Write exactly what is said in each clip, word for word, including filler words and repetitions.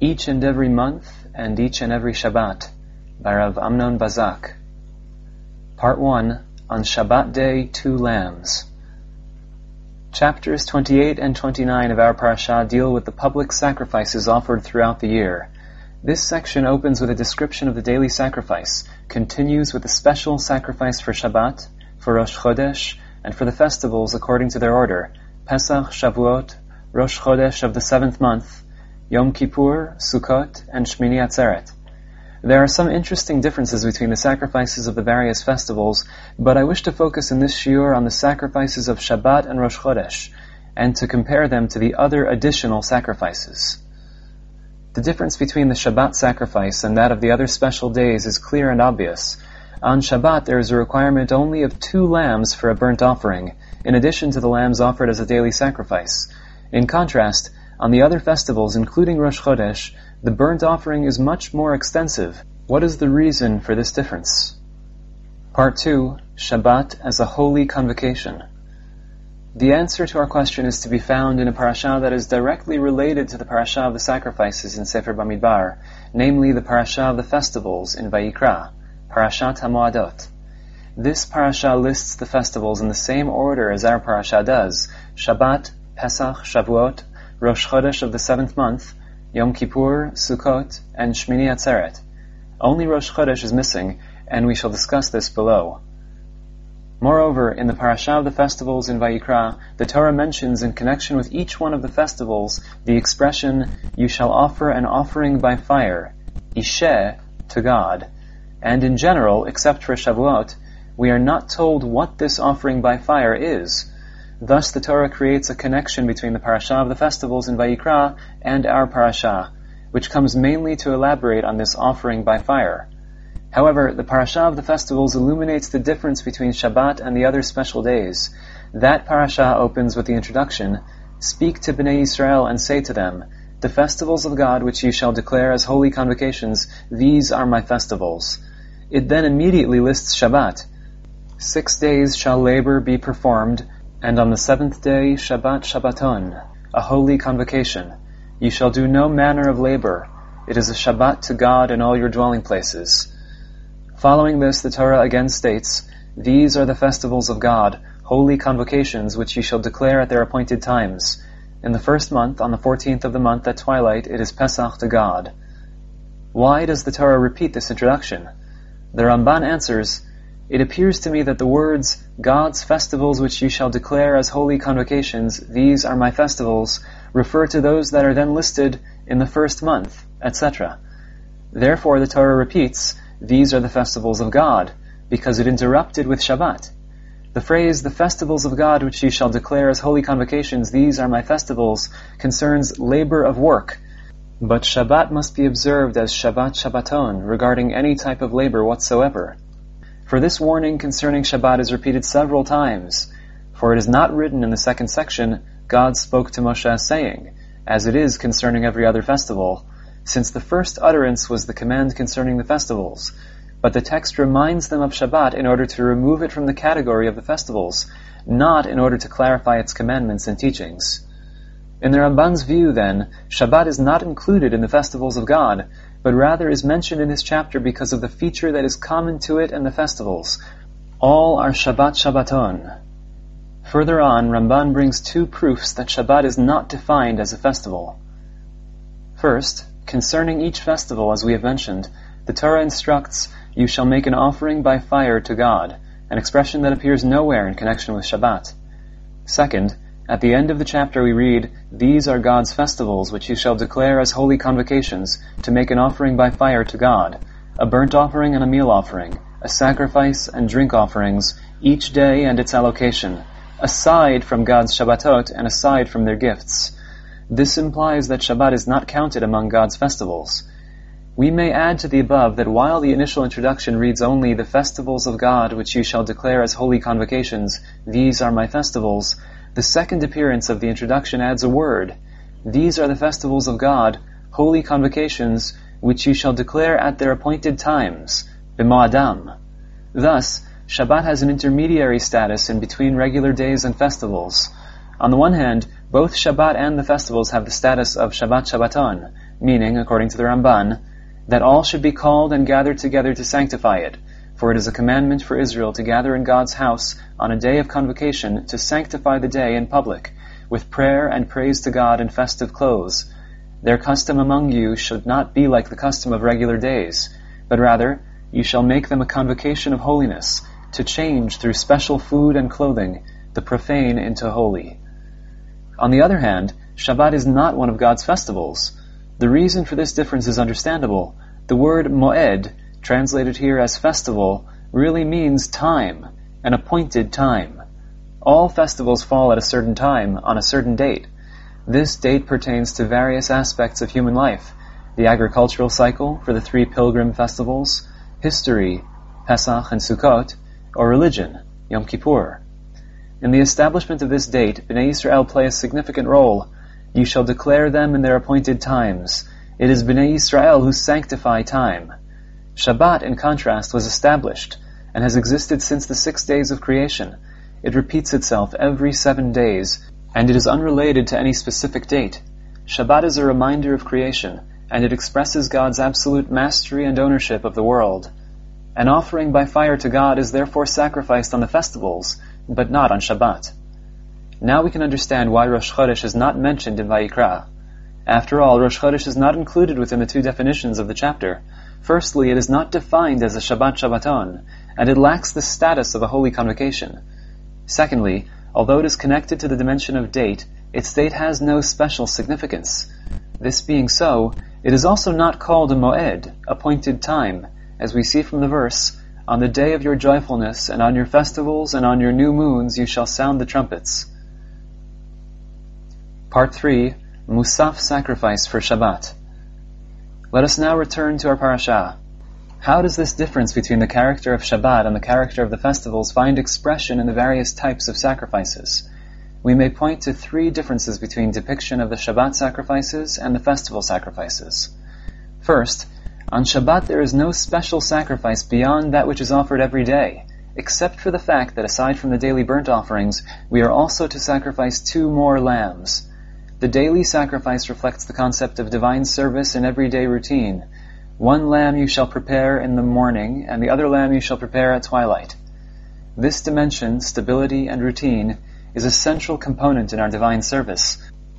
each and every month and each and every Shabbat by Rav Amnon Bazak. Part one, on Shabbat Day, Two Lambs. Chapters twenty-eight and twenty-nine of our parasha deal with the public sacrifices offered throughout the year. This section opens with a description of the daily sacrifice, continues with a special sacrifice for Shabbat, for Rosh Chodesh, and for the festivals according to their order, Pesach, Shavuot, Rosh Chodesh of the seventh month, Yom Kippur, Sukkot, and Shmini Atzeret. There are some interesting differences between the sacrifices of the various festivals, but I wish to focus in this shiur on the sacrifices of Shabbat and Rosh Chodesh, and to compare them to the other additional sacrifices. The difference between the Shabbat sacrifice and that of the other special days is clear and obvious. On Shabbat there is a requirement only of two lambs for a burnt offering, in addition to the lambs offered as a daily sacrifice. In contrast, on the other festivals, including Rosh Chodesh, the burnt offering is much more extensive. What is the reason for this difference? Part two, Shabbat as a holy convocation. The answer to our question is to be found in a parasha that is directly related to the parasha of the sacrifices in Sefer Bamidbar, namely the parasha of the festivals in Vayikra, Parashat HaMo'adot. This parasha lists the festivals in the same order as our parasha does, Shabbat, Pesach, Shavuot, Rosh Chodesh of the seventh month, Yom Kippur, Sukkot, and Shmini Atzeret. Only Rosh Chodesh is missing, and we shall discuss this below. Moreover, in the parasha of the festivals in Vayikra, the Torah mentions in connection with each one of the festivals the expression, "You shall offer an offering by fire," Isheh, to God. And in general, except for Shavuot, we are not told what this offering by fire is. Thus, the Torah creates a connection between the parasha of the festivals in Vayikra and our parasha, which comes mainly to elaborate on this offering by fire. However, the parasha of the festivals illuminates the difference between Shabbat and the other special days. That parasha opens with the introduction, "Speak to Bnei Yisrael and say to them, the festivals of God which you shall declare as holy convocations, these are my festivals." It then immediately lists Shabbat. Six days shall labor be performed, and on the seventh day, Shabbat Shabbaton, a holy convocation. You shall do no manner of labor. It is a Shabbat to God in all your dwelling places. Following this, the Torah again states, "These are the festivals of God, holy convocations, which you shall declare at their appointed times. In the first month, on the fourteenth of the month at twilight, it is Pesach to God." Why does the Torah repeat this introduction? The Ramban answers, "It appears to me that the words, 'God's festivals which you shall declare as holy convocations, these are my festivals,' refer to those that are then listed in the first month," et cetera. Therefore the Torah repeats, "These are the festivals of God," because it interrupted with Shabbat. The phrase, "the festivals of God which you shall declare as holy convocations, these are my festivals," concerns labor of work. But Shabbat must be observed as Shabbat Shabbaton regarding any type of labor whatsoever. For this warning concerning Shabbat is repeated several times, for it is not written in the second section, "God spoke to Moshe saying," as it is concerning every other festival, since the first utterance was the command concerning the festivals. But the text reminds them of Shabbat in order to remove it from the category of the festivals, not in order to clarify its commandments and teachings. In the Ramban's view, then, Shabbat is not included in the festivals of God, but rather is mentioned in this chapter because of the feature that is common to it and the festivals. All are Shabbat Shabbaton. Further on, Ramban brings two proofs that Shabbat is not defined as a festival. First, concerning each festival, as we have mentioned, the Torah instructs, "You shall make an offering by fire to God," an expression that appears nowhere in connection with Shabbat. Second, at the end of the chapter we read, "These are God's festivals, which you shall declare as holy convocations, to make an offering by fire to God, a burnt offering and a meal offering, a sacrifice and drink offerings, each day and its allocation, aside from God's Shabbatot and aside from their gifts." This implies that Shabbat is not counted among God's festivals. We may add to the above that while the initial introduction reads only, "The festivals of God which you shall declare as holy convocations, these are my festivals," the second appearance of the introduction adds a word, "These are the festivals of God, holy convocations, which you shall declare at their appointed times, b'mo'adam." Thus, Shabbat has an intermediary status in between regular days and festivals. On the one hand, both Shabbat and the festivals have the status of Shabbat Shabbaton, meaning, according to the Ramban, that all should be called and gathered together to sanctify it, for it is a commandment for Israel to gather in God's house on a day of convocation to sanctify the day in public, with prayer and praise to God in festive clothes. Their custom among you should not be like the custom of regular days, but rather you shall make them a convocation of holiness, to change through special food and clothing the profane into holy. On the other hand, Shabbat is not one of God's festivals. The reason for this difference is understandable. The word moed, translated here as festival, really means time, an appointed time. All festivals fall at a certain time, on a certain date. This date pertains to various aspects of human life, the agricultural cycle for the three pilgrim festivals, history, Pesach and Sukkot, or religion, Yom Kippur. In the establishment of this date, Bnei Yisrael play a significant role. You shall declare them in their appointed times. It is Bnei Yisrael who sanctify time. Shabbat, in contrast, was established and has existed since the six days of creation. It repeats itself every seven days, and it is unrelated to any specific date. Shabbat is a reminder of creation, and it expresses God's absolute mastery and ownership of the world. An offering by fire to God is therefore sacrificed on the festivals, but not on Shabbat. Now we can understand why Rosh Chodesh is not mentioned in Vayikra. After all, Rosh Chodesh is not included within the two definitions of the chapter. Firstly, it is not defined as a Shabbat Shabbaton, and it lacks the status of a holy convocation. Secondly, although it is connected to the dimension of date, its date has no special significance. This being so, it is also not called a moed, appointed time, as we see from the verse, "On the day of your joyfulness, and on your festivals, and on your new moons, you shall sound the trumpets." Part three, Musaf Sacrifice for Shabbat. Let us now return to our parashah. How does this difference between the character of Shabbat and the character of the festivals find expression in the various types of sacrifices? We may point to three differences between depiction of the Shabbat sacrifices and the festival sacrifices. First, on Shabbat there is no special sacrifice beyond that which is offered every day, except for the fact that aside from the daily burnt offerings, we are also to sacrifice two more lambs. The daily sacrifice reflects the concept of divine service in everyday routine. One lamb you shall prepare in the morning, and the other lamb you shall prepare at twilight. This dimension, stability and routine, is a central component in our divine service.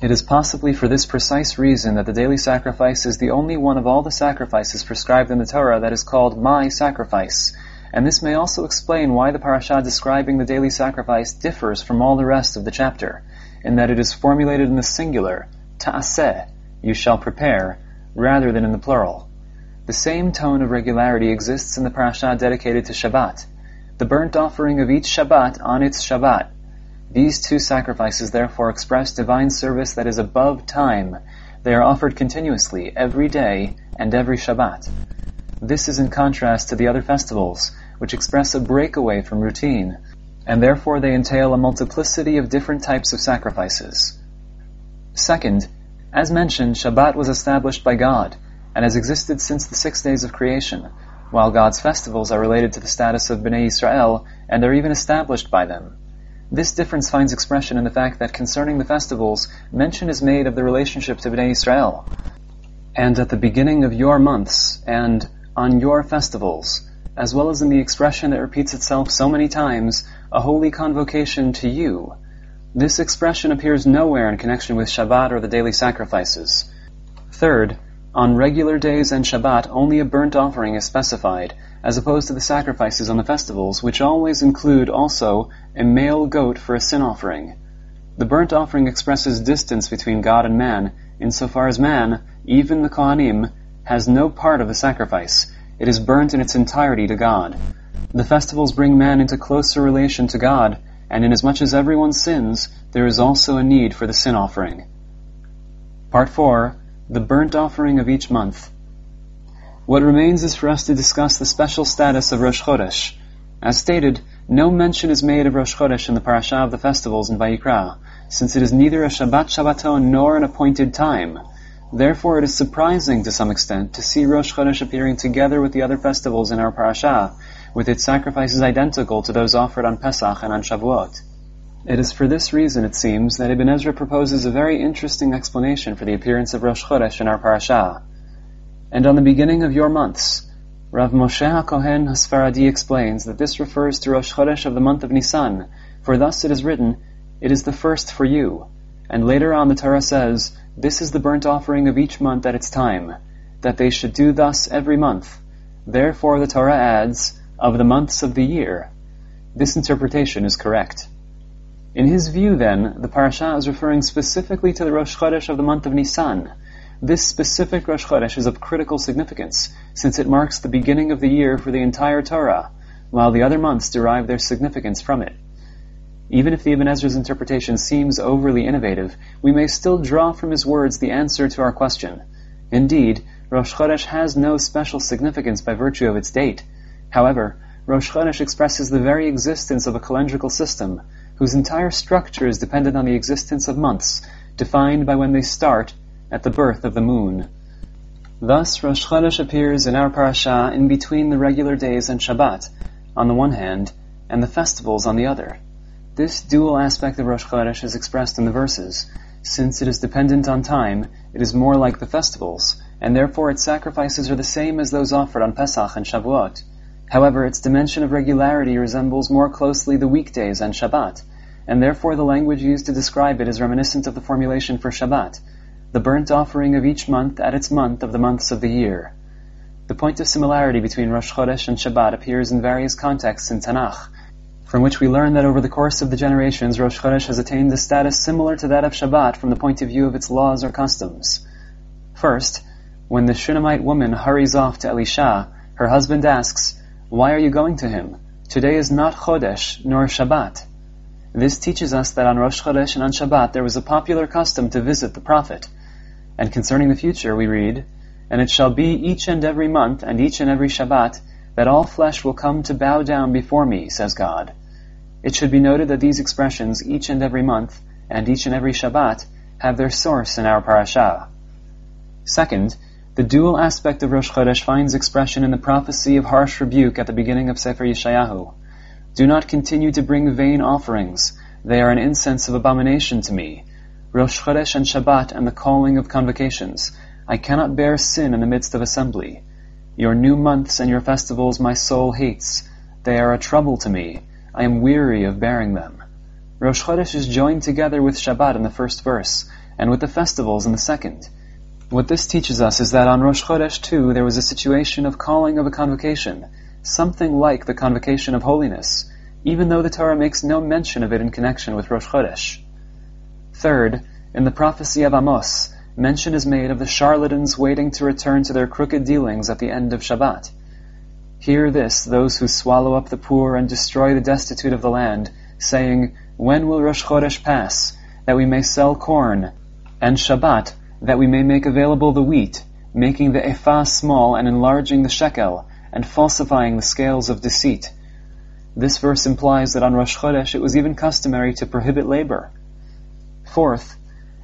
It is possibly for this precise reason that the daily sacrifice is the only one of all the sacrifices prescribed in the Torah that is called my sacrifice, and this may also explain why the parashah describing the daily sacrifice differs from all the rest of the chapter, in that it is formulated in the singular, ta'aseh, you shall prepare, rather than in the plural. The same tone of regularity exists in the parashah dedicated to Shabbat, the burnt offering of each Shabbat on its Shabbat. These two sacrifices therefore express divine service that is above time. They are offered continuously, every day and every Shabbat. This is in contrast to the other festivals, which express a breakaway from routine, and therefore they entail a multiplicity of different types of sacrifices. Second, as mentioned, Shabbat was established by God, and has existed since the six days of creation, while God's festivals are related to the status of Bnei Yisrael, and are even established by them. This difference finds expression in the fact that concerning the festivals, mention is made of the relationship to Bnei Yisrael, and at the beginning of your months, and on your festivals, as well as in the expression that repeats itself so many times, a holy convocation to you. This expression appears nowhere in connection with Shabbat or the daily sacrifices. Third, on regular days and Shabbat, only a burnt offering is specified, as opposed to the sacrifices on the festivals, which always include also a male goat for a sin offering. The burnt offering expresses distance between God and man, insofar as man, even the Kohanim, has no part of the sacrifice. It is burnt in its entirety to God. The festivals bring man into closer relation to God, and inasmuch as everyone sins, there is also a need for the sin offering. Part four, the burnt offering of each month. What remains is for us to discuss the special status of Rosh Chodesh. As stated, no mention is made of Rosh Chodesh in the parashah of the festivals in Vayikra, since it is neither a Shabbat Shabbaton nor an appointed time. Therefore it is surprising to some extent to see Rosh Chodesh appearing together with the other festivals in our parashah, with its sacrifices identical to those offered on Pesach and on Shavuot. It is for this reason, it seems, that Ibn Ezra proposes a very interesting explanation for the appearance of Rosh Chodesh in our parasha. And on the beginning of your months, Rav Moshe HaKohen HaSfaradi explains that this refers to Rosh Chodesh of the month of Nisan, for thus it is written, "It is the first for you." And later on the Torah says, "This is the burnt offering of each month at its time, that they should do thus every month." Therefore the Torah adds, "of the months of the year." This interpretation is correct. In his view, then, the parasha is referring specifically to the Rosh Chodesh of the month of Nisan. This specific Rosh Chodesh is of critical significance, since it marks the beginning of the year for the entire Torah, while the other months derive their significance from it. Even if the Ibn Ezra's interpretation seems overly innovative, we may still draw from his words the answer to our question. Indeed, Rosh Chodesh has no special significance by virtue of its date. However, Rosh Chodesh expresses the very existence of a calendrical system, whose entire structure is dependent on the existence of months, defined by when they start at the birth of the moon. Thus, Rosh Chodesh appears in our parasha in between the regular days and Shabbat, on the one hand, and the festivals on the other. This dual aspect of Rosh Chodesh is expressed in the verses. Since it is dependent on time, it is more like the festivals, and therefore its sacrifices are the same as those offered on Pesach and Shavuot. However, its dimension of regularity resembles more closely the weekdays and Shabbat, and therefore the language used to describe it is reminiscent of the formulation for Shabbat, the burnt offering of each month at its month of the months of the year. The point of similarity between Rosh Chodesh and Shabbat appears in various contexts in Tanakh, from which we learn that over the course of the generations, Rosh Chodesh has attained a status similar to that of Shabbat from the point of view of its laws or customs. First, when the Shunamite woman hurries off to Elisha, her husband asks, "Why are you going to him? Today is not Chodesh, nor Shabbat." This teaches us that on Rosh Chodesh and on Shabbat there was a popular custom to visit the prophet. And concerning the future, we read, "And it shall be each and every month, and each and every Shabbat, that all flesh will come to bow down before me, says God." It should be noted that these expressions, each and every month, and each and every Shabbat, have their source in our parasha. Second, the dual aspect of Rosh Chodesh finds expression in the prophecy of harsh rebuke at the beginning of Sefer Yeshayahu. "Do not continue to bring vain offerings. They are an incense of abomination to me. Rosh Chodesh and Shabbat and the calling of convocations. I cannot bear sin in the midst of assembly. Your new months and your festivals my soul hates. They are a trouble to me. I am weary of bearing them." Rosh Chodesh is joined together with Shabbat in the first verse, and with the festivals in the second. What this teaches us is that on Rosh Chodesh too there was a situation of calling of a convocation, something like the convocation of holiness, even though the Torah makes no mention of it in connection with Rosh Chodesh. Third, in the prophecy of Amos, mention is made of the charlatans waiting to return to their crooked dealings at the end of Shabbat. "Hear this, those who swallow up the poor and destroy the destitute of the land, saying, 'When will Rosh Chodesh pass, that we may sell corn, and Shabbat, that we may make available the wheat, making the ephah small and enlarging the shekel, and falsifying the scales of deceit?'" This verse implies that on Rosh Chodesh it was even customary to prohibit labor. Fourth,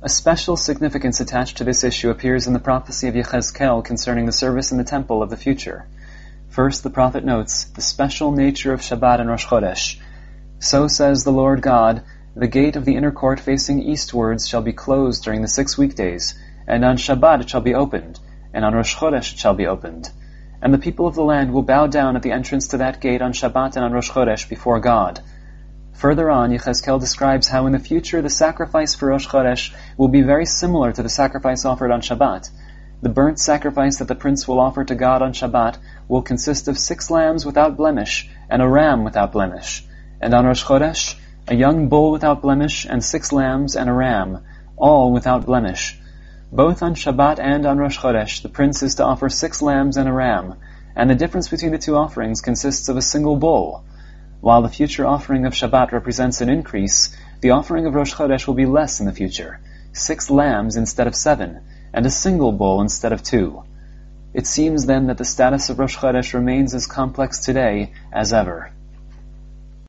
a special significance attached to this issue appears in the prophecy of Yechezkel concerning the service in the temple of the future. First, the prophet notes the special nature of Shabbat and Rosh Chodesh. "So says the Lord God, the gate of the inner court facing eastwards shall be closed during the six weekdays, and on Shabbat it shall be opened, and on Rosh Chodesh it shall be opened. And the people of the land will bow down at the entrance to that gate on Shabbat and on Rosh Chodesh before God." Further on, Yechezkel describes how in the future the sacrifice for Rosh Chodesh will be very similar to the sacrifice offered on Shabbat. The burnt sacrifice that the prince will offer to God on Shabbat will consist of six lambs without blemish and a ram without blemish, and on Rosh Chodesh, a young bull without blemish and six lambs and a ram, all without blemish. Both on Shabbat and on Rosh Chodesh, the prince is to offer six lambs and a ram, and the difference between the two offerings consists of a single bull. While the future offering of Shabbat represents an increase, the offering of Rosh Chodesh will be less in the future, six lambs instead of seven, and a single bull instead of two. It seems then that the status of Rosh Chodesh remains as complex today as ever.